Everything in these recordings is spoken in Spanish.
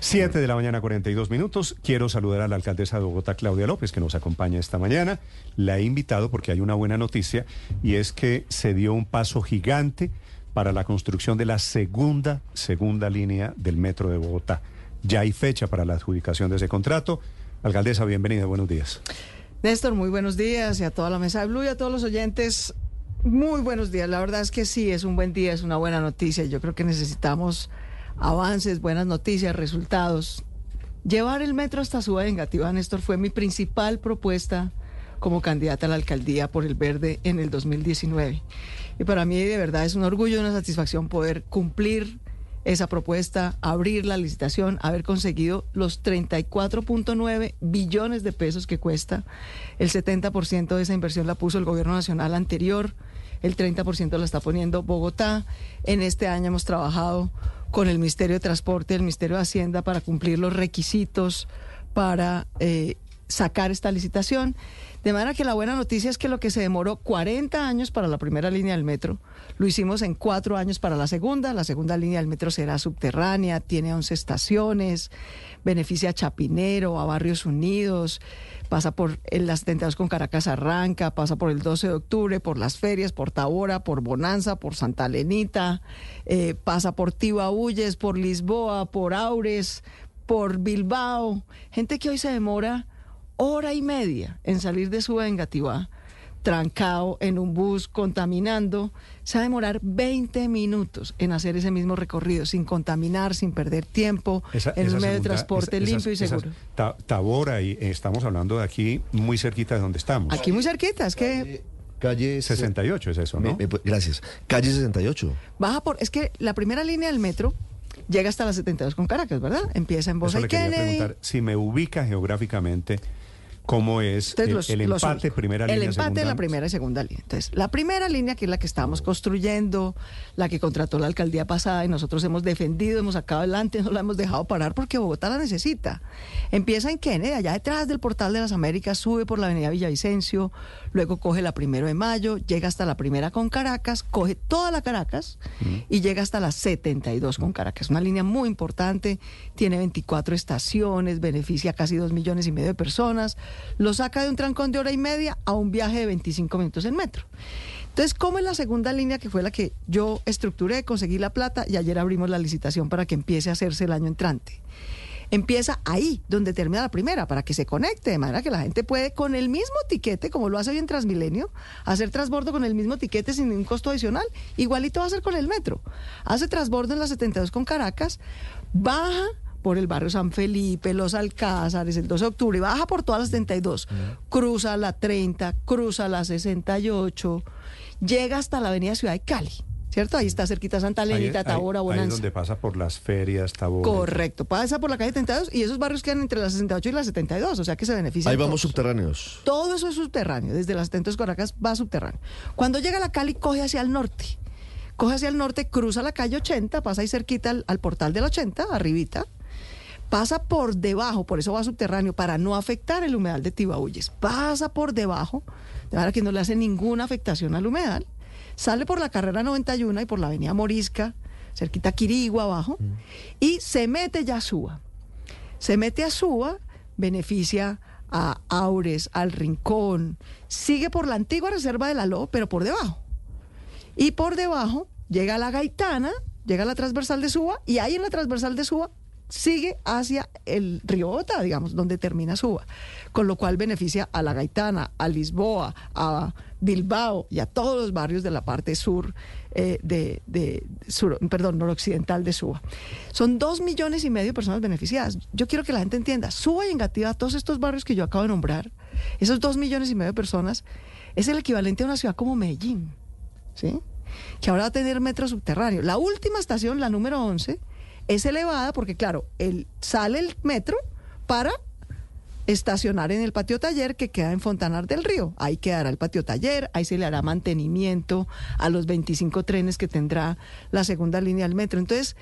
7:42 de la mañana. Quiero saludar a la alcaldesa de Bogotá, Claudia López, que nos acompaña esta mañana. La he invitado porque hay una buena noticia, y es que se dio un paso gigante para la construcción de la segunda línea del metro de Bogotá. Ya hay fecha para la adjudicación de ese contrato. Alcaldesa, bienvenida, buenos días. Néstor, muy buenos días, y a toda la mesa de Blu y a todos los oyentes, muy buenos días. La verdad es que sí, es un buen día, es una buena noticia. Yo creo que necesitamos avances, buenas noticias, resultados. Llevar el metro hasta Suba de Engativá, Néstor, fue mi principal propuesta como candidata a la alcaldía por el Verde en el 2019. Y para mí de verdad es un orgullo y una satisfacción poder cumplir esa propuesta, abrir la licitación, haber conseguido los 34.9 billones de pesos que cuesta. El 70% de esa inversión la puso el gobierno nacional anterior, el 30% la está poniendo Bogotá. En este año hemos trabajado con el Ministerio de Transporte, el Ministerio de Hacienda, para cumplir los requisitos para sacar esta licitación. De manera que la buena noticia es que lo que se demoró 40 años para la primera línea del metro, lo hicimos en 4 años para la segunda. La segunda línea del metro será subterránea, tiene 11 estaciones, beneficia a Chapinero, a Barrios Unidos, pasa por las 72 con Caracas Arranca, pasa por el 12 de octubre, por las ferias, por Tabora, por Bonanza, por Santa Lenita, pasa por Tibauyes, por Lisboa, por Aures, por Bilbao. Gente que hoy se demora hora y media en salir de Suba de Engativá, trancado en un bus, contaminando, se va a demorar 20 minutos en hacer ese mismo recorrido, sin contaminar, sin perder tiempo, en un medio de transporte limpio y seguro. Tabora, y estamos hablando de aquí, muy cerquita de donde estamos. Aquí muy cerquita, es que... Calle 68 es eso, ¿no? Gracias. Calle 68. Baja por... Es que la primera línea del metro llega hasta la 72 con Caracas, ¿verdad? Empieza en Bosa y Kennedy. Eso le quería preguntar, si me ubica geográficamente... ¿Cómo es el empate de la primera y segunda línea? Entonces, la primera línea, que es la que estábamos construyendo, la que contrató la alcaldía pasada y nosotros hemos defendido, hemos sacado adelante, no la hemos dejado parar porque Bogotá la necesita. Empieza en Kennedy, allá detrás del Portal de las Américas, sube por la avenida Villavicencio, luego coge la 1 de Mayo, llega hasta la primera con Caracas, coge toda la Caracas y llega hasta la 72 con Caracas. Una línea muy importante, tiene 24 estaciones, beneficia a casi 2,5 millones de personas. Lo saca de un trancón de hora y media a un viaje de 25 minutos en metro. Entonces, ¿cómo es la segunda línea, que fue la que yo estructuré, conseguí la plata y ayer abrimos la licitación para que empiece a hacerse el año entrante? Empieza ahí, donde termina la primera, para que se conecte, de manera que la gente puede, con el mismo tiquete, como lo hace hoy en Transmilenio, hacer transbordo con el mismo tiquete sin ningún costo adicional. Igualito va a hacer con el metro. Hace transbordo en la 72 con Caracas, baja por el barrio San Felipe, Los Alcázares, el 12 de octubre, baja por todas las 72, cruza la 30, cruza la 68, llega hasta la avenida Ciudad de Cali, ¿cierto? Ahí está cerquita Santa Lenita, Tabora, Bonanza. Ahí es donde pasa por las ferias, Tabora. Correcto, pasa por la calle 72 y esos barrios quedan entre la 68 y la 72, o sea que se benefician. Ahí vamos todos. Subterráneos. Todo eso es subterráneo, desde las 72 Caracas va subterráneo. Cuando llega a la Cali, coge hacia el norte, cruza la calle 80, pasa ahí cerquita al portal del 80, arribita, pasa por debajo, por eso va subterráneo, para no afectar el humedal de Tibauyes. Pasa por debajo, de manera que no le hace ninguna afectación al humedal. Sale por la carrera 91 y por la avenida Morisca, cerquita Quirigua abajo, y se mete ya a Suba. Se mete a Suba, beneficia a Aures, al Rincón. Sigue por la antigua reserva de la Ló, pero por debajo. Y por debajo llega a la Gaitana, llega a la transversal de Suba, y ahí en la transversal de Suba sigue hacia el río Bogotá, digamos, donde termina Suba, con lo cual beneficia a la Gaitana, a Lisboa, a Bilbao y a todos los barrios de la parte sur, noroccidental de Suba. Son 2,5 millones de personas beneficiadas. Yo quiero que la gente entienda, Suba y Engativá, todos estos barrios que yo acabo de nombrar, esos 2,5 millones de personas, es el equivalente a una ciudad como Medellín, ¿sí? Que ahora va a tener metro subterráneo. La última estación, la número 11, es elevada porque, claro, sale el metro para estacionar en el patio taller que queda en Fontanar del Río. Ahí quedará el patio taller, ahí se le hará mantenimiento a los 25 trenes que tendrá la segunda línea del metro. Entonces,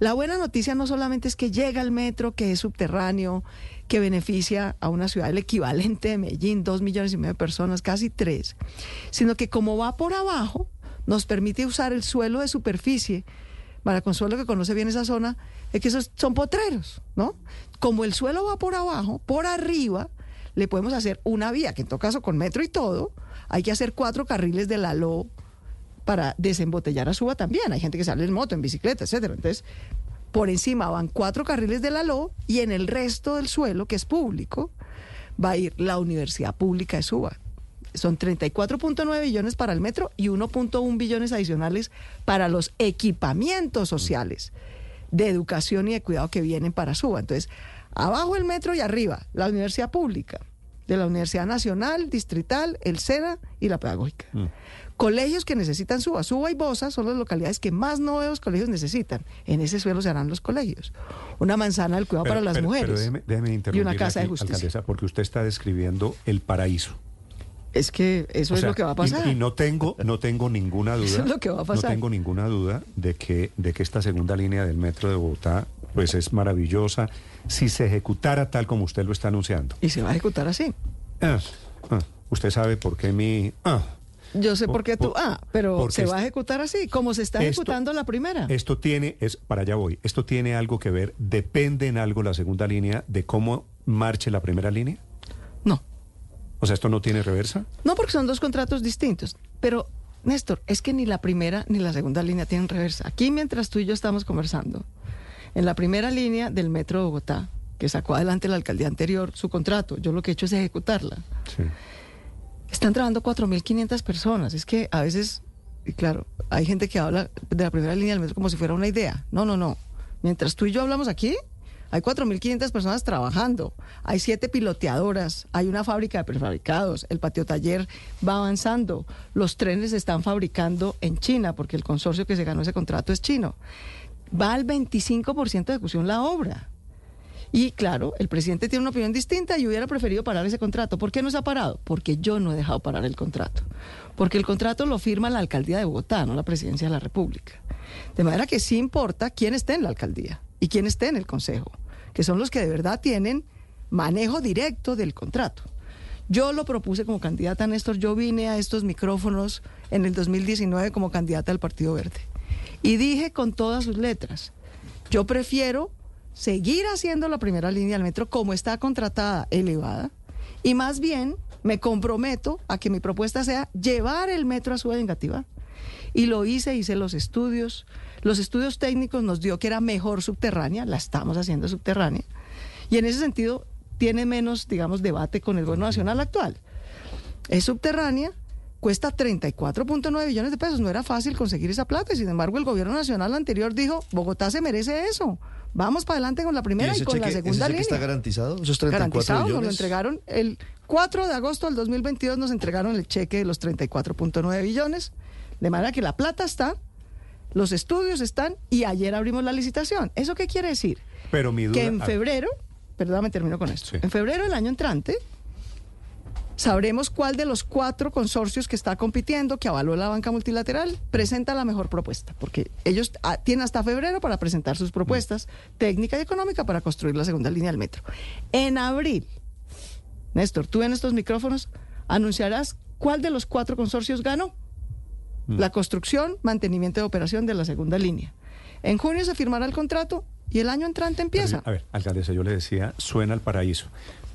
la buena noticia no solamente es que llega el metro, que es subterráneo, que beneficia a una ciudad, el equivalente de Medellín, 2,5 millones de personas, casi 3, sino que como va por abajo, nos permite usar el suelo de superficie Consuelo, que conoce bien esa zona, es que esos son potreros, ¿no? Como el suelo va por abajo, por arriba le podemos hacer una vía, que en todo caso con metro y todo, hay que hacer 4 carriles de la LO para desembotellar a Suba también. Hay gente que sale en moto, en bicicleta, etcétera. Entonces, por encima van 4 carriles de la LO y en el resto del suelo, que es público, va a ir la Universidad Pública de Suba. Son 34.9 billones para el metro y 1.1 billones adicionales para los equipamientos sociales de educación y de cuidado que vienen para Suba. Entonces, abajo el metro y arriba la Universidad Pública, de la Universidad Nacional Distrital, el SENA y la Pedagógica. Colegios que necesitan Suba. Suba y Bosa son las localidades que más nuevos colegios necesitan. En ese suelo se harán los colegios. Una manzana del cuidado para las mujeres. Pero déjeme interrumpir y una casa aquí, de justicia. Alcaldesa, porque usted está describiendo el paraíso. Es que eso es lo que va a pasar. Y no tengo ninguna duda. Eso es lo que va a pasar. No tengo ninguna duda de que esta segunda línea del metro de Bogotá pues es maravillosa si se ejecutara tal como usted lo está anunciando. Y se va a ejecutar así. Usted sabe por qué mi... Yo sé por qué tú... pero se va a ejecutar así, como se está ejecutando la primera. Esto tiene... para allá voy. Esto tiene algo que ver, depende en algo la segunda línea de cómo marche la primera línea. No. O sea, ¿esto no tiene reversa? No, porque son 2 contratos distintos. Pero, Néstor, es que ni la primera ni la segunda línea tienen reversa. Aquí, mientras tú y yo estamos conversando, en la primera línea del Metro de Bogotá, que sacó adelante la alcaldía anterior su contrato, yo lo que he hecho es ejecutarla. Sí. Están trabajando 4.500 personas. Es que a veces, y claro, hay gente que habla de la primera línea del metro como si fuera una idea. No. Mientras tú y yo hablamos aquí... Hay 4.500 personas trabajando, hay 7 piloteadoras, hay una fábrica de prefabricados, el patio taller va avanzando, los trenes se están fabricando en China, porque el consorcio que se ganó ese contrato es chino. Va al 25% de ejecución la obra. Y claro, el presidente tiene una opinión distinta y hubiera preferido parar ese contrato. ¿Por qué no se ha parado? Porque yo no he dejado parar el contrato. Porque el contrato lo firma la alcaldía de Bogotá, no la presidencia de la República. De manera que sí importa quién esté en la alcaldía y quién esté en el Concejo, que son los que de verdad tienen manejo directo del contrato. Yo lo propuse como candidata, Néstor. Yo vine a estos micrófonos en el 2019 como candidata al Partido Verde. Y dije con todas sus letras, yo prefiero seguir haciendo la primera línea del metro como está contratada, elevada, y más bien me comprometo a que mi propuesta sea llevar el metro a Suba de Engativá. Y lo hice los estudios. Los estudios técnicos nos dio que era mejor subterránea, la estamos haciendo subterránea, y en ese sentido tiene menos, digamos, debate con el gobierno nacional actual. Es subterránea, cuesta 34.9 billones de pesos, no era fácil conseguir esa plata, y sin embargo el gobierno nacional anterior dijo, Bogotá se merece eso, vamos para adelante con la primera y con la segunda línea. ¿Está garantizado? ¿Esos 34 millones? Nos lo entregaron el 4 de agosto del 2022, nos entregaron el cheque de los 34.9 billones, de manera que la plata está, los estudios están y ayer abrimos la licitación. ¿Eso qué quiere decir? Pero mi duda... Que en febrero, perdón, me termino con esto. Sí. En febrero del año entrante sabremos cuál de los 4 consorcios que está compitiendo, que avaló la banca multilateral, presenta la mejor propuesta, porque ellos tienen hasta febrero para presentar sus propuestas técnica y económica para construir la segunda línea del metro. En abril, Néstor, tú en estos micrófonos anunciarás cuál de los 4 consorcios ganó la construcción, mantenimiento y operación de la segunda línea. En junio se firmará el contrato y el año entrante empieza. A ver, alcaldesa, yo le decía, suena al paraíso.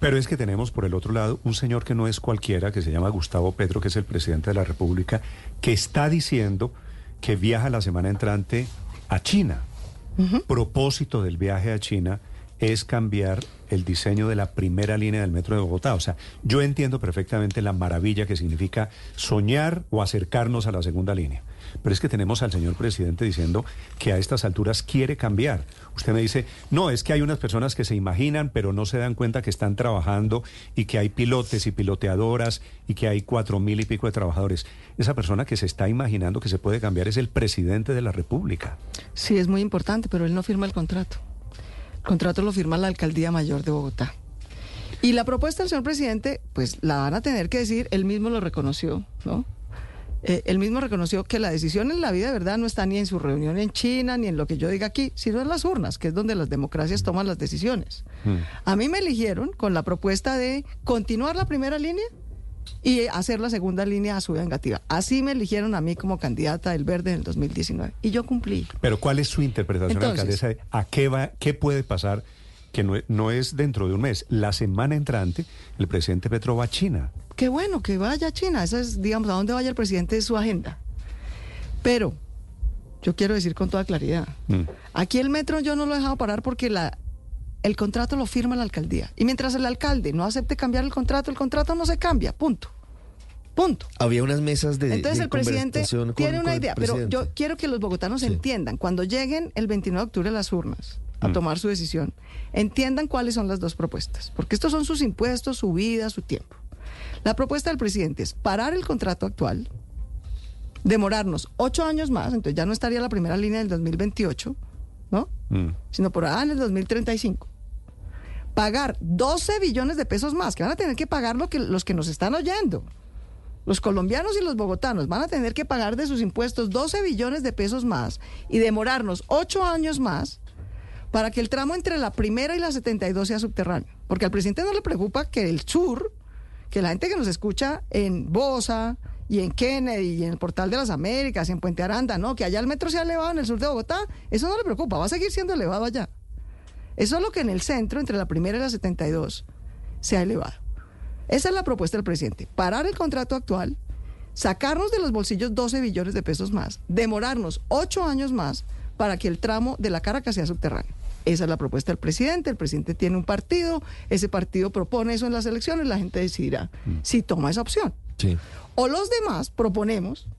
Pero es que tenemos por el otro lado un señor que no es cualquiera, que se llama Gustavo Petro, que es el presidente de la República, que está diciendo que viaja la semana entrante a China. Propósito del viaje a China es cambiar el diseño de la primera línea del metro de Bogotá. O sea, yo entiendo perfectamente la maravilla que significa soñar o acercarnos a la segunda línea. Pero es que tenemos al señor presidente diciendo que a estas alturas quiere cambiar. Usted me dice, no, es que hay unas personas que se imaginan, pero no se dan cuenta que están trabajando y que hay pilotes y piloteadoras y que hay 4.000 y pico de trabajadores. Esa persona que se está imaginando que se puede cambiar es el presidente de la República. Sí, es muy importante, pero él no firma el contrato. El contrato lo firma la Alcaldía Mayor de Bogotá. Y la propuesta del señor presidente, pues la van a tener que decir, él mismo lo reconoció, ¿no? Él mismo reconoció que la decisión en la vida de verdad no está ni en su reunión en China, ni en lo que yo diga aquí, sino en las urnas, que es donde las democracias toman las decisiones. A mí me eligieron con la propuesta de continuar la primera línea y hacer la segunda línea a Suba Engativá. Así me eligieron a mí como candidata del Verde en el 2019 y yo cumplí. Pero ¿cuál es su interpretación, entonces, alcaldesa? ¿A qué va, qué puede pasar? Que no es dentro de un mes, la semana entrante el presidente Petro va a China. Qué bueno que vaya a China, esa es, digamos, a dónde vaya el presidente es su agenda. Pero yo quiero decir con toda claridad, aquí el metro yo no lo he dejado parar porque el contrato lo firma la alcaldía. Y mientras el alcalde no acepte cambiar el contrato no se cambia, punto. Punto. Había unas mesas de entonces de el presidente tiene una idea, pero yo quiero que los bogotanos entiendan, cuando lleguen el 29 de octubre a las urnas a tomar su decisión, entiendan cuáles son las dos propuestas, porque estos son sus impuestos, su vida, su tiempo. La propuesta del presidente es parar el contrato actual, demorarnos 8 años más, entonces ya no estaría la primera línea del 2028, ¿no? Sino por allá en el 2035. Pagar 12 billones de pesos más, que van a tener que pagar los que nos están oyendo. Los colombianos y los bogotanos van a tener que pagar de sus impuestos 12 billones de pesos más y demorarnos 8 años más para que el tramo entre la primera y la 72 sea subterráneo. Porque al presidente no le preocupa que el sur, que la gente que nos escucha en Bosa y en Kennedy y en el Portal de las Américas y en Puente Aranda, no, que allá el metro sea elevado en el sur de Bogotá, eso no le preocupa, va a seguir siendo elevado allá. Es solo que en el centro, entre la primera y la 72, sea elevado. Esa es la propuesta del presidente, parar el contrato actual, sacarnos de los bolsillos 12 billones de pesos más, demorarnos 8 años más para que el tramo de la Caracas sea subterráneo. Esa es la propuesta del presidente. El presidente tiene un partido, ese partido propone eso en las elecciones, la gente decidirá si toma esa opción. Sí. O los demás proponemos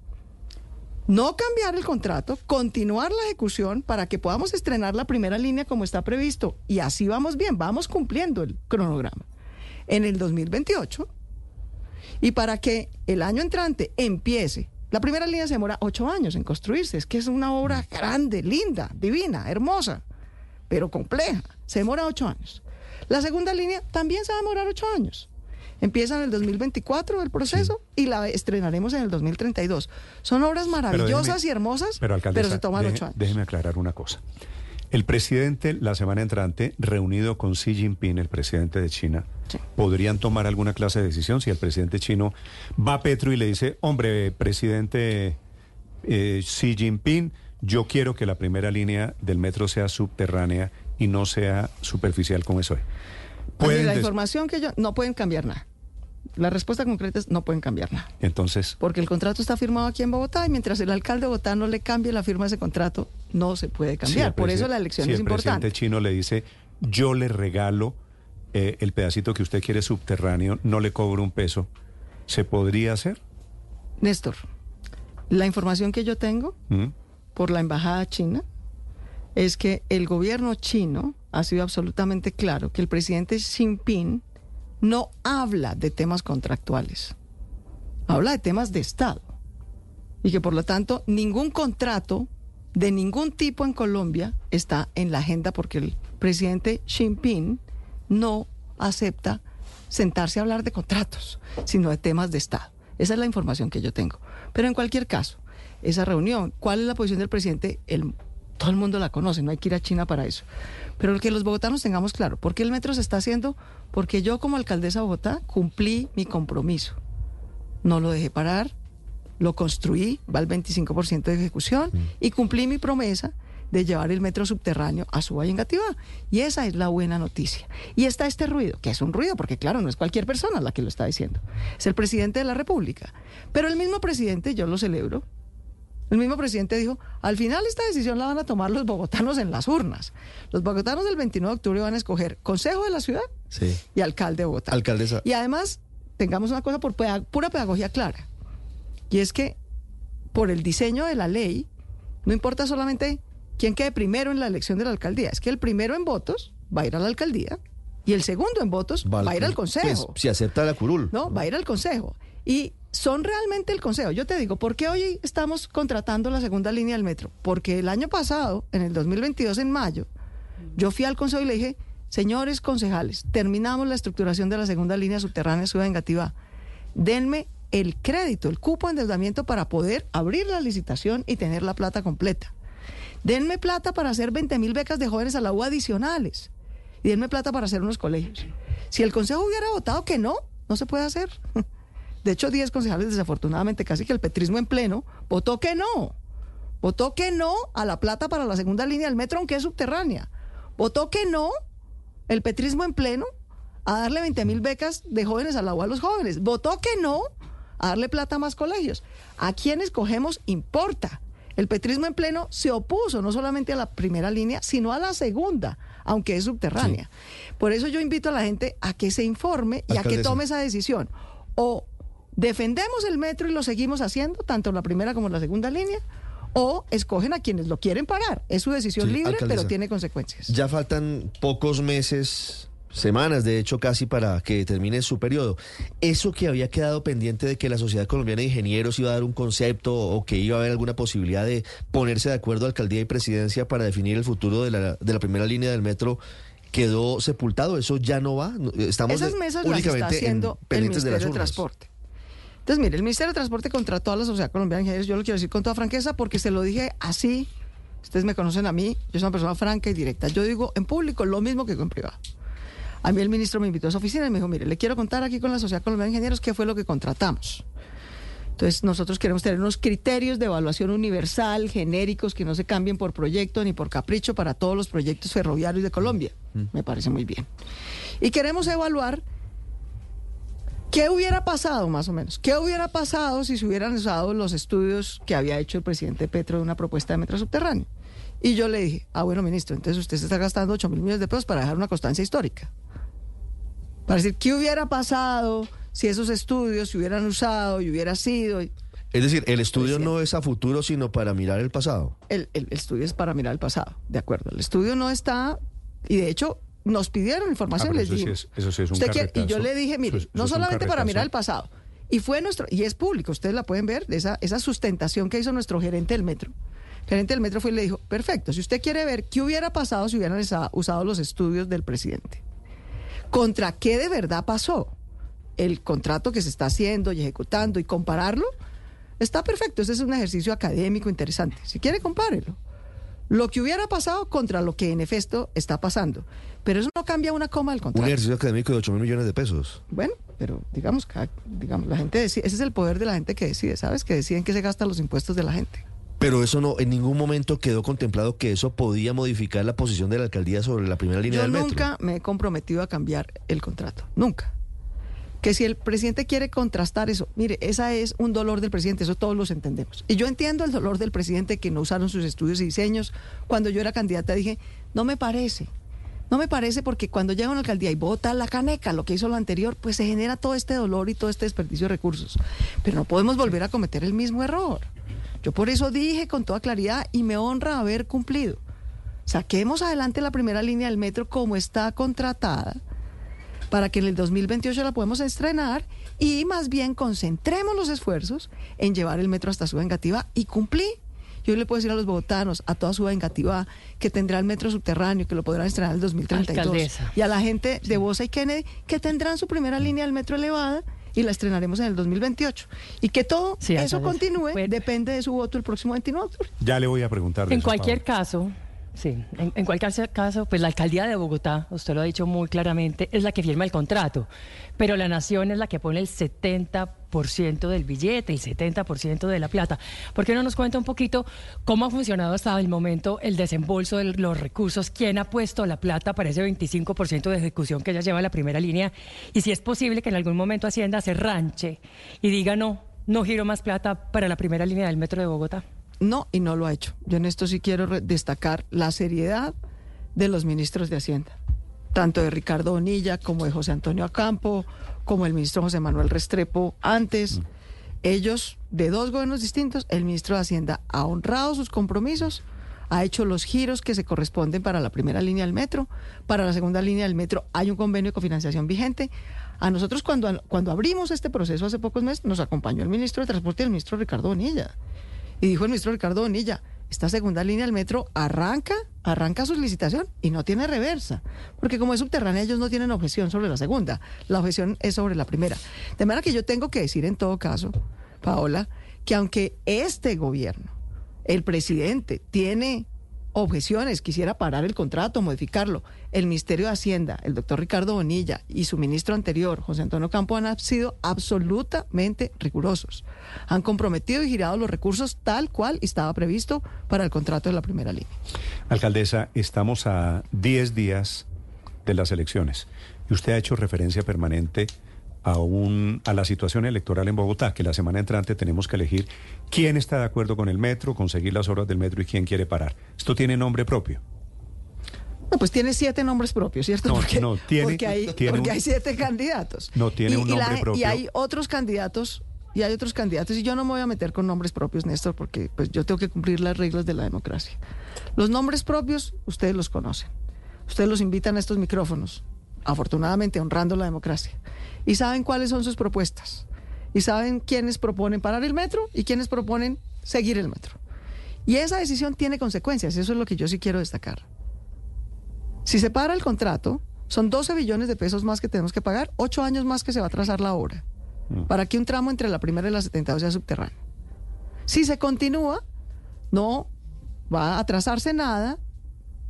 no cambiar el contrato, continuar la ejecución para que podamos estrenar la primera línea como está previsto. Y así vamos bien, vamos cumpliendo el cronograma. En el 2028, y para que el año entrante empiece. La primera línea se demora 8 años en construirse, es que es una obra grande, linda, divina, hermosa, pero compleja, se demora 8 años. La segunda línea también se va a demorar 8 años. Empieza en el 2024 el proceso y la estrenaremos en el 2032. Son obras maravillosas y hermosas, pero se toman 8 años. Déjeme aclarar una cosa. El presidente, la semana entrante, reunido con Xi Jinping, el presidente de China, sí, ¿podrían tomar alguna clase de decisión si el presidente chino va a Petro y le dice, hombre, presidente Xi Jinping, yo quiero que la primera línea del metro sea subterránea y no sea superficial como es hoy? La información que yo... No pueden cambiar nada. La respuesta concreta es no pueden cambiar nada. Entonces... Porque el contrato está firmado aquí en Bogotá y mientras el alcalde de Bogotá no le cambie la firma de ese contrato, no se puede cambiar. Por eso la elección es importante. El presidente chino le dice, yo le regalo el pedacito que usted quiere subterráneo, no le cobro un peso, ¿se podría hacer? Néstor, la información que yo tengo por la embajada china es que el gobierno chino ha sido absolutamente claro que el presidente Xi Jinping no habla de temas contractuales, habla de temas de Estado. Y que por lo tanto ningún contrato de ningún tipo en Colombia está en la agenda porque el presidente Xi Jinping no acepta sentarse a hablar de contratos, sino de temas de Estado. Esa es la información que yo tengo. Pero en cualquier caso, esa reunión, ¿cuál es la posición del presidente? Todo el mundo la conoce, no hay que ir a China para eso. Pero el que los bogotanos tengamos claro, ¿por qué el metro se está haciendo? Porque yo como alcaldesa de Bogotá cumplí mi compromiso. No lo dejé parar, lo construí, va al 25% de ejecución y cumplí mi promesa de llevar el metro subterráneo a Suba y Engativá. Y esa es la buena noticia. Y está este ruido, que es un ruido, porque claro, no es cualquier persona la que lo está diciendo. Es el presidente de la República. Pero el mismo presidente, yo lo celebro, el mismo presidente dijo, al final esta decisión la van a tomar los bogotanos en las urnas. Los bogotanos del 29 de octubre van a escoger Concejo de la ciudad y alcalde de Bogotá. Alcaldesa. Y además, tengamos una cosa por pura pedagogía clara. Y es que, por el diseño de la ley, no importa solamente quién quede primero en la elección de la alcaldía. Es que el primero en votos va a ir a la alcaldía y el segundo en votos va a ir al Concejo. Pues, si acepta la curul. No, va a ir al Concejo. Y son realmente el Consejo. Yo te digo, ¿por qué hoy estamos contratando la segunda línea del metro? Porque el año pasado, en el 2022, en mayo, yo fui al Consejo y le dije, señores concejales, terminamos la estructuración de la segunda línea subterránea Suba Engativá. Denme el crédito, el cupo de endeudamiento para poder abrir la licitación y tener la plata completa. Denme plata para hacer 20.000 becas de jóvenes a la U adicionales. Y denme plata para hacer unos colegios. Si el Consejo hubiera votado que no, no se puede hacer. De hecho, 10 concejales, desafortunadamente, casi que el petrismo en pleno, votó que no. Votó que no a la plata para la segunda línea del metro, aunque es subterránea. Votó que no, el petrismo en pleno, a darle 20.000 becas de jóvenes a la UA a los jóvenes. Votó que no a darle plata a más colegios. A quienes cogemos importa. El petrismo en pleno se opuso no solamente a la primera línea, sino a la segunda, aunque es subterránea. Sí. Por eso yo invito a la gente a que se informe y alcaldesa, a que tome esa decisión. O defendemos el metro y lo seguimos haciendo, tanto la primera como la segunda línea, o escogen a quienes lo quieren pagar. Es su decisión, sí, libre, alcaldesa, pero tiene consecuencias. Ya faltan pocos meses, semanas, de hecho, casi para que termine su periodo. Eso que había quedado pendiente de que la Sociedad Colombiana de Ingenieros iba a dar un concepto o que iba a haber alguna posibilidad de ponerse de acuerdo a alcaldía y presidencia para definir el futuro de la primera línea del metro, ¿quedó sepultado? ¿Eso ya no va? Estamos esas mesas únicamente las está haciendo el Ministerio de Transporte. Entonces, mire, el Ministerio de Transporte contrató a la Sociedad Colombiana de Ingenieros. Yo lo quiero decir con toda franqueza porque se lo dije así. Ustedes me conocen a mí. Yo soy una persona franca y directa. Yo digo en público lo mismo que en privado. A mí el ministro me invitó a su oficina y me dijo, mire, le quiero contar aquí con la Sociedad Colombiana de Ingenieros qué fue lo que contratamos. Entonces, nosotros queremos tener unos criterios de evaluación universal, genéricos, que no se cambien por proyecto ni por capricho para todos los proyectos ferroviarios de Colombia. Me parece muy bien. Y queremos evaluar qué hubiera pasado, más o menos. ¿Qué hubiera pasado si se hubieran usado los estudios que había hecho el presidente Petro de una propuesta de metro subterráneo? Y yo le dije, ah, bueno, ministro, entonces usted se está gastando 8.000 millones de pesos para dejar una constancia histórica. Para decir, ¿qué hubiera pasado si esos estudios se hubieran usado y hubiera sido? Es decir, el estudio no es a futuro, sino para mirar el pasado. El estudio es para mirar el pasado, de acuerdo. El estudio no está, y de hecho nos pidieron información, les dijimos. Eso sí es un carretazo. Y yo le dije, mire, no solamente para mirar el pasado. Y fue nuestro, y es público, ustedes la pueden ver, esa sustentación que hizo nuestro gerente del metro. El gerente del metro fue y le dijo, perfecto, si usted quiere ver qué hubiera pasado si hubieran usado los estudios del presidente, contra qué de verdad pasó el contrato que se está haciendo y ejecutando y compararlo, está perfecto. Este es un ejercicio académico interesante. Si quiere, compárelo. Lo que hubiera pasado contra lo que en efecto está pasando. Pero eso no cambia una coma del contrato. Un ejercicio académico de 8.000 millones de pesos. Bueno, pero digamos la gente decide, ese es el poder de la gente que decide, ¿sabes? Que deciden qué se gastan los impuestos de la gente. Pero eso no, en ningún momento quedó contemplado que eso podía modificar la posición de la alcaldía sobre la primera línea del metro. Yo nunca me he comprometido a cambiar el contrato, nunca. Que si el presidente quiere contrastar eso, mire, esa es un dolor del presidente, eso todos los entendemos. Y yo entiendo el dolor del presidente que no usaron sus estudios y diseños. Cuando yo era candidata dije, no me parece porque cuando llega una alcaldía y vota la caneca, lo que hizo lo anterior, pues se genera todo este dolor y todo este desperdicio de recursos. Pero no podemos volver a cometer el mismo error. Yo por eso dije con toda claridad y me honra haber cumplido. Saquemos adelante la primera línea del metro como está contratada para que en el 2028 la podamos estrenar y más bien concentremos los esfuerzos en llevar el metro hasta Suba, Engativá y cumplí. Yo le puedo decir a los bogotanos, a toda Suba, Engativá, que tendrá el metro subterráneo, que lo podrán estrenar en el 2032. Alcaldesa. Y a la gente de Bosa y Kennedy que tendrán su primera línea del metro elevada y la estrenaremos en el 2028. Y que todo eso continúe, bueno, depende de su voto el próximo 29 de octubre. Ya le voy a preguntar. En cualquier caso, sí, en cualquier caso, pues la alcaldía de Bogotá, usted lo ha dicho muy claramente, es la que firma el contrato, pero la nación es la que pone el 70% del billete, el 70% de la plata. ¿Por qué no nos cuenta un poquito cómo ha funcionado hasta el momento el desembolso de los recursos? ¿Quién ha puesto la plata para ese 25% de ejecución que ya lleva la primera línea? Y si es posible que en algún momento Hacienda se ranche y diga no giro más plata para la primera línea del metro de Bogotá. No, y no lo ha hecho. Yo en esto sí quiero destacar la seriedad de los ministros de Hacienda, tanto de Ricardo Bonilla como de José Antonio Ocampo, como el ministro José Manuel Restrepo antes. Ellos, de dos gobiernos distintos, el ministro de Hacienda ha honrado sus compromisos, ha hecho los giros que se corresponden para la primera línea del metro, para la segunda línea del metro hay un convenio de cofinanciación vigente. A nosotros cuando abrimos este proceso hace pocos meses, nos acompañó el ministro de Transporte y el ministro Ricardo Bonilla. Y dijo el ministro Ricardo Bonilla, esta segunda línea del metro arranca su licitación y no tiene reversa, porque como es subterránea ellos no tienen objeción sobre la segunda, la objeción es sobre la primera. De manera que yo tengo que decir en todo caso, Paola, que aunque este gobierno, el presidente, tiene objeciones, quisiera parar el contrato, modificarlo. El Ministerio de Hacienda, el doctor Ricardo Bonilla y su ministro anterior, José Antonio Ocampo, han sido absolutamente rigurosos. Han comprometido y girado los recursos tal cual estaba previsto para el contrato de la primera línea. Alcaldesa, estamos a 10 días de las elecciones y usted ha hecho referencia permanente a la situación electoral en Bogotá, que la semana entrante tenemos que elegir quién está de acuerdo con el metro, conseguir las obras del metro y quién quiere parar. ¿Esto tiene nombre propio? No, pues tiene 7 nombres propios, ¿cierto? No, porque hay 7 candidatos. No, tiene un nombre propio. Y hay otros candidatos, y yo no me voy a meter con nombres propios, Néstor, porque pues yo tengo que cumplir las reglas de la democracia. Los nombres propios, ustedes los conocen. Ustedes los invitan a estos micrófonos, afortunadamente honrando la democracia, y saben cuáles son sus propuestas, y saben quiénes proponen parar el metro y quiénes proponen seguir el metro. Y esa decisión tiene consecuencias, eso es lo que yo sí quiero destacar. Si se para el contrato, son 12 billones de pesos más que tenemos que pagar, 8 años más que se va a trazar la obra, para que un tramo entre la primera y la 72 sea subterráneo. Si se continúa, no va a atrasarse nada,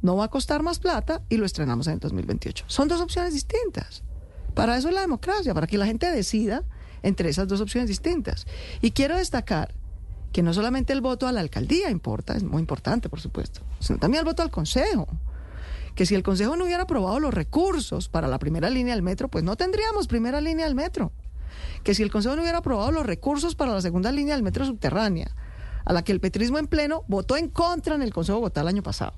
no va a costar más plata y lo estrenamos en el 2028. Son dos opciones distintas. Para eso es la democracia, para que la gente decida entre esas dos opciones distintas. Y quiero destacar que no solamente el voto a la alcaldía importa, es muy importante, por supuesto, sino también el voto al Concejo. Que si el Concejo no hubiera aprobado los recursos para la primera línea del metro, pues no tendríamos primera línea del metro. Que si el Concejo no hubiera aprobado los recursos para la segunda línea del metro subterránea, a la que el petrismo en pleno votó en contra en el Concejo de Bogotá el año pasado.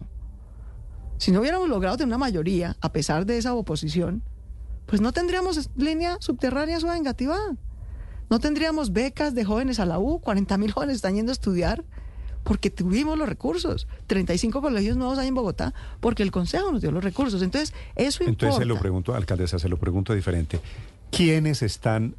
Si no hubiéramos logrado tener una mayoría, a pesar de esa oposición, pues no tendríamos línea subterránea Suba Engativá. No tendríamos becas de jóvenes a la U, 40.000 jóvenes están yendo a estudiar porque tuvimos los recursos. 35 colegios nuevos hay en Bogotá porque el Concejo nos dio los recursos. Entonces, eso importa. Entonces, se lo pregunto, alcaldesa, se lo pregunto diferente. ¿Quiénes están,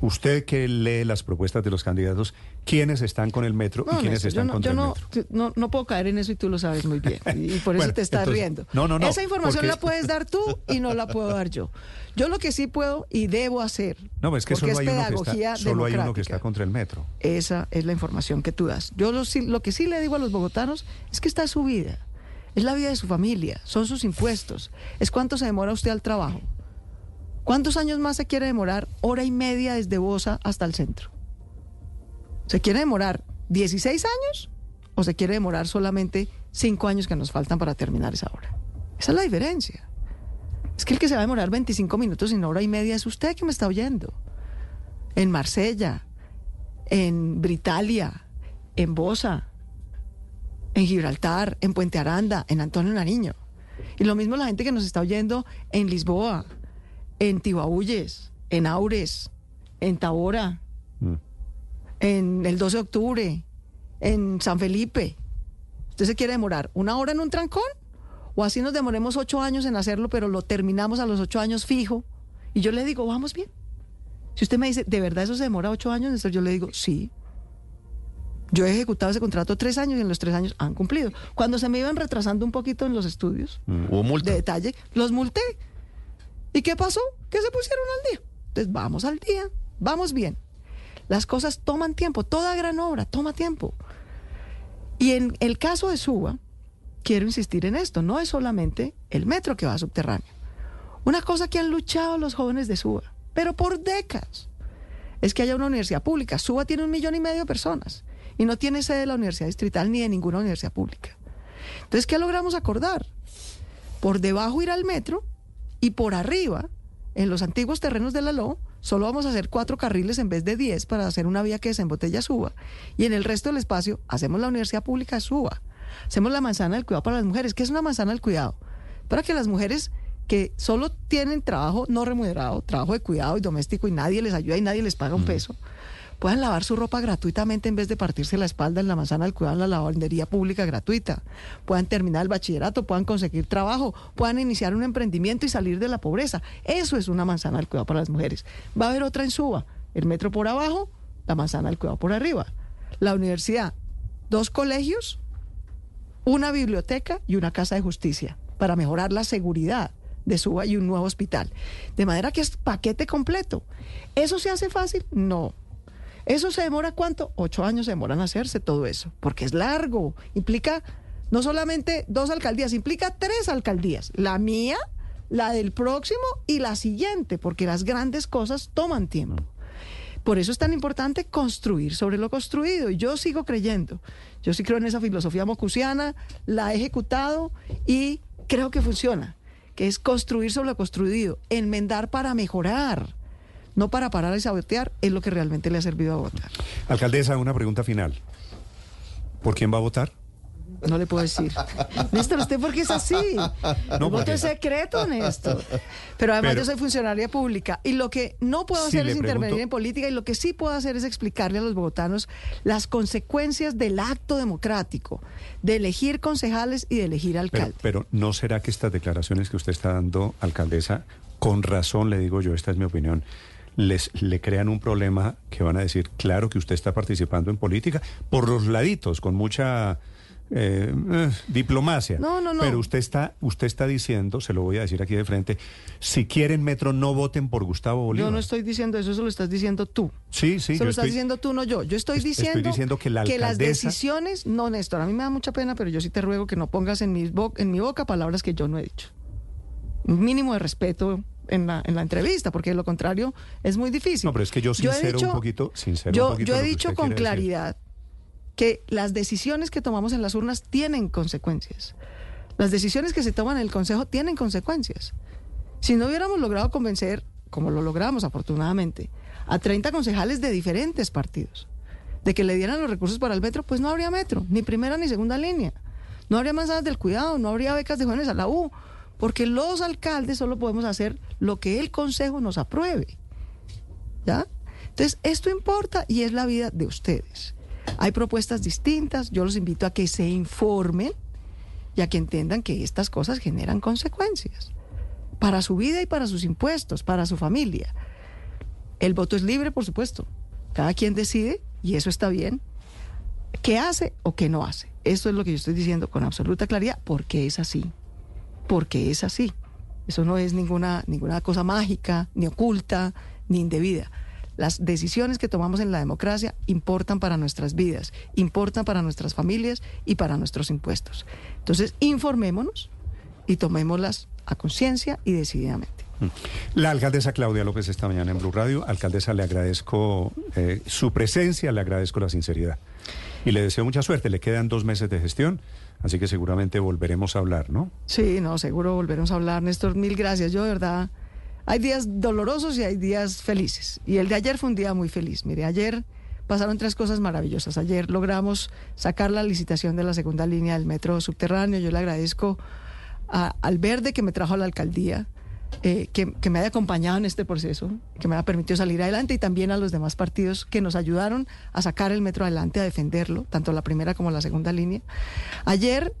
usted que lee las propuestas de los candidatos, quiénes están con el metro y quiénes están contra el metro? No puedo caer en eso y tú lo sabes muy bien. Y por eso te estás riendo. No. Esa información la puedes dar tú y no la puedo dar yo. Yo lo que sí puedo y debo hacer, no, es que porque es pedagogía democrática. Solo hay uno que está contra el metro. Esa es la información que tú das. Yo lo que sí le digo a los bogotanos es que está su vida. Es la vida de su familia, son sus impuestos. Es cuánto se demora usted al trabajo. ¿Cuántos años más se quiere demorar? Hora y media desde Bosa hasta el centro. ¿Se quiere demorar 16 años o se quiere demorar solamente 5 años que nos faltan para terminar esa obra? Esa es la diferencia. Es que el que se va a demorar 25 minutos en hora y media es usted que me está oyendo. En Marsella, en Britalia, en Bosa, en Gibraltar, en Puente Aranda, en Antonio Nariño. Y lo mismo la gente que nos está oyendo en Lisboa, en Tibauyes, en Aures, en Tabora, en el 12 de octubre, en San Felipe. ¿Usted se quiere demorar una hora en un trancón? ¿O así nos demoremos 8 años en hacerlo, pero lo terminamos a los 8 años fijo? Y yo le digo, vamos bien. Si usted me dice, ¿de verdad eso se demora 8 años? Entonces yo le digo, sí. Yo he ejecutado ese contrato 3 años y en los 3 años han cumplido. Cuando se me iban retrasando un poquito en los estudios, ¿hubo multa? De detalle, los multé. ¿Y qué pasó? Que se pusieron al día. Entonces vamos al día, vamos bien. Las cosas toman tiempo, toda gran obra toma tiempo. Y en el caso de Suba, quiero insistir en esto, no es solamente el metro que va subterráneo. Una cosa que han luchado los jóvenes de Suba, pero por décadas, es que haya una universidad pública. Suba tiene 1,5 millones de personas y no tiene sede de la Universidad Distrital ni de ninguna universidad pública. Entonces, ¿qué logramos acordar? Por debajo ir al metro. Y por arriba, en los antiguos terrenos de la LO, solo vamos a hacer 4 carriles en vez de 10 para hacer una vía que desembotella Suba. Y en el resto del espacio hacemos la universidad pública Suba. Hacemos la manzana del cuidado para las mujeres. ¿Qué es una manzana del cuidado? Para que las mujeres que solo tienen trabajo no remunerado, trabajo de cuidado y doméstico, y nadie les ayuda y nadie les paga un peso, puedan lavar su ropa gratuitamente en vez de partirse la espalda en la manzana del cuidado, en la lavandería pública gratuita. Puedan terminar el bachillerato, puedan conseguir trabajo, puedan iniciar un emprendimiento y salir de la pobreza. Eso es una manzana del cuidado para las mujeres. Va a haber otra en Suba, el metro por abajo, la manzana del cuidado por arriba. La universidad, 2 colegios, una biblioteca y una casa de justicia para mejorar la seguridad de Suba y un nuevo hospital. De manera que es paquete completo. ¿Eso se hace fácil? No. ¿Eso se demora cuánto? 8 años se demoran a hacerse todo eso, porque es largo, implica No solamente 2 alcaldías, implica 3 alcaldías. La mía, la del próximo y la siguiente, porque las grandes cosas toman tiempo. Por eso es tan importante construir sobre lo construido. Y yo sigo creyendo. Yo sí creo en esa filosofía mocusiana, la he ejecutado y creo que funciona, que es construir sobre lo construido, enmendar para mejorar, no para parar y sabotear, es lo que realmente le ha servido a Bogotá. Alcaldesa, una pregunta final. ¿Por quién va a votar? No le puedo decir. Néstor, ¿usted por qué es así? No, voto es secreto, Néstor. Pero además yo soy funcionaria pública y lo que no puedo hacer es intervenir en política, y lo que sí puedo hacer es explicarle a los bogotanos las consecuencias del acto democrático, de elegir concejales y de elegir alcaldes. Pero ¿no será que estas declaraciones que usted está dando, alcaldesa, con razón le digo yo, esta es mi opinión, le crean un problema que van a decir, claro que usted está participando en política, por los laditos, con mucha... diplomacia. No. Pero usted está diciendo, se lo voy a decir aquí de frente, si quieren metro no voten por Gustavo Bolívar. Yo no estoy diciendo eso lo estás diciendo tú. Sí. Eso lo estás diciendo tú, no yo. Yo estoy diciendo que, las decisiones... No, Néstor, a mí me da mucha pena, pero yo sí te ruego que no pongas en mi boca palabras que yo no he dicho. Un mínimo de respeto en la entrevista, porque de lo contrario es muy difícil. No, pero es que yo sincero un poquito. Yo he dicho con claridad que las decisiones que tomamos en las urnas tienen consecuencias. Las decisiones que se toman en el Concejo tienen consecuencias. Si no hubiéramos logrado convencer, como lo logramos afortunadamente, a 30 concejales de diferentes partidos, de que le dieran los recursos para el metro, pues no habría metro, ni primera ni segunda línea. No habría manzanas del cuidado, no habría becas de jóvenes a la U, porque los alcaldes solo podemos hacer lo que el Concejo nos apruebe. ¿Ya? Entonces, esto importa y es la vida de ustedes. Hay propuestas distintas, yo los invito a que se informen y a que entiendan que estas cosas generan consecuencias para su vida y para sus impuestos, para su familia. El voto es libre, por supuesto. Cada quien decide, y eso está bien, qué hace o qué no hace. Eso es lo que yo estoy diciendo con absoluta claridad, porque es así. Porque es así. Eso no es ninguna cosa mágica, ni oculta, ni indebida. Las decisiones que tomamos en la democracia importan para nuestras vidas, importan para nuestras familias y para nuestros impuestos. Entonces, informémonos y tomémoslas a conciencia y decididamente. La alcaldesa Claudia López esta mañana en Blu Radio. Alcaldesa, le agradezco su presencia, le agradezco la sinceridad. Y le deseo mucha suerte. Le quedan 2 meses de gestión, así que seguramente volveremos a hablar, ¿no? Sí, no, seguro volveremos a hablar, Néstor. Mil gracias. Yo, de verdad... Hay días dolorosos y hay días felices. Y el de ayer fue un día muy feliz. Mire, ayer pasaron 3 cosas maravillosas. Ayer logramos sacar la licitación de la segunda línea del metro subterráneo. Yo le agradezco al Verde que me trajo a la alcaldía, que me haya acompañado en este proceso, que me haya permitido salir adelante, y también a los demás partidos que nos ayudaron a sacar el metro adelante, a defenderlo, tanto la primera como la segunda línea. Ayer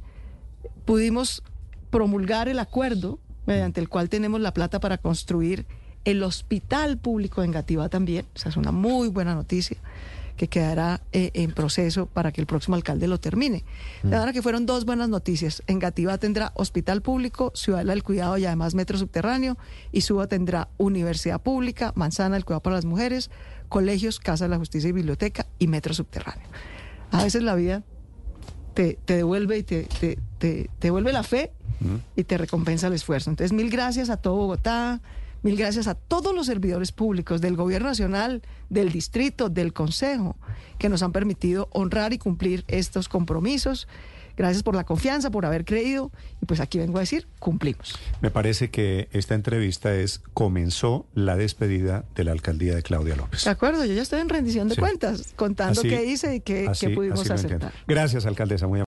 pudimos promulgar el acuerdo mediante el cual tenemos la plata para construir el hospital público de Engativá también. Esa es una muy buena noticia que quedará en proceso para que el próximo alcalde lo termine. La verdad que fueron 2 buenas noticias. Engativá tendrá hospital público, Ciudad del Cuidado y además metro subterráneo, y Suba tendrá universidad pública, manzana del cuidado para las mujeres, colegios, casa de la justicia y biblioteca y metro subterráneo. A veces la vida te devuelve y te devuelve la fe y te recompensa el esfuerzo. Entonces, mil gracias a todo Bogotá, mil gracias a todos los servidores públicos del Gobierno Nacional, del Distrito, del Concejo, que nos han permitido honrar y cumplir estos compromisos. Gracias por la confianza, por haber creído, y pues aquí vengo a decir, cumplimos. Me parece que esta entrevista comenzó la despedida de la alcaldía de Claudia López. De acuerdo, yo ya estoy en rendición de cuentas, contando así, qué hice y qué pudimos aceptar. Gracias, alcaldesa, muy amable.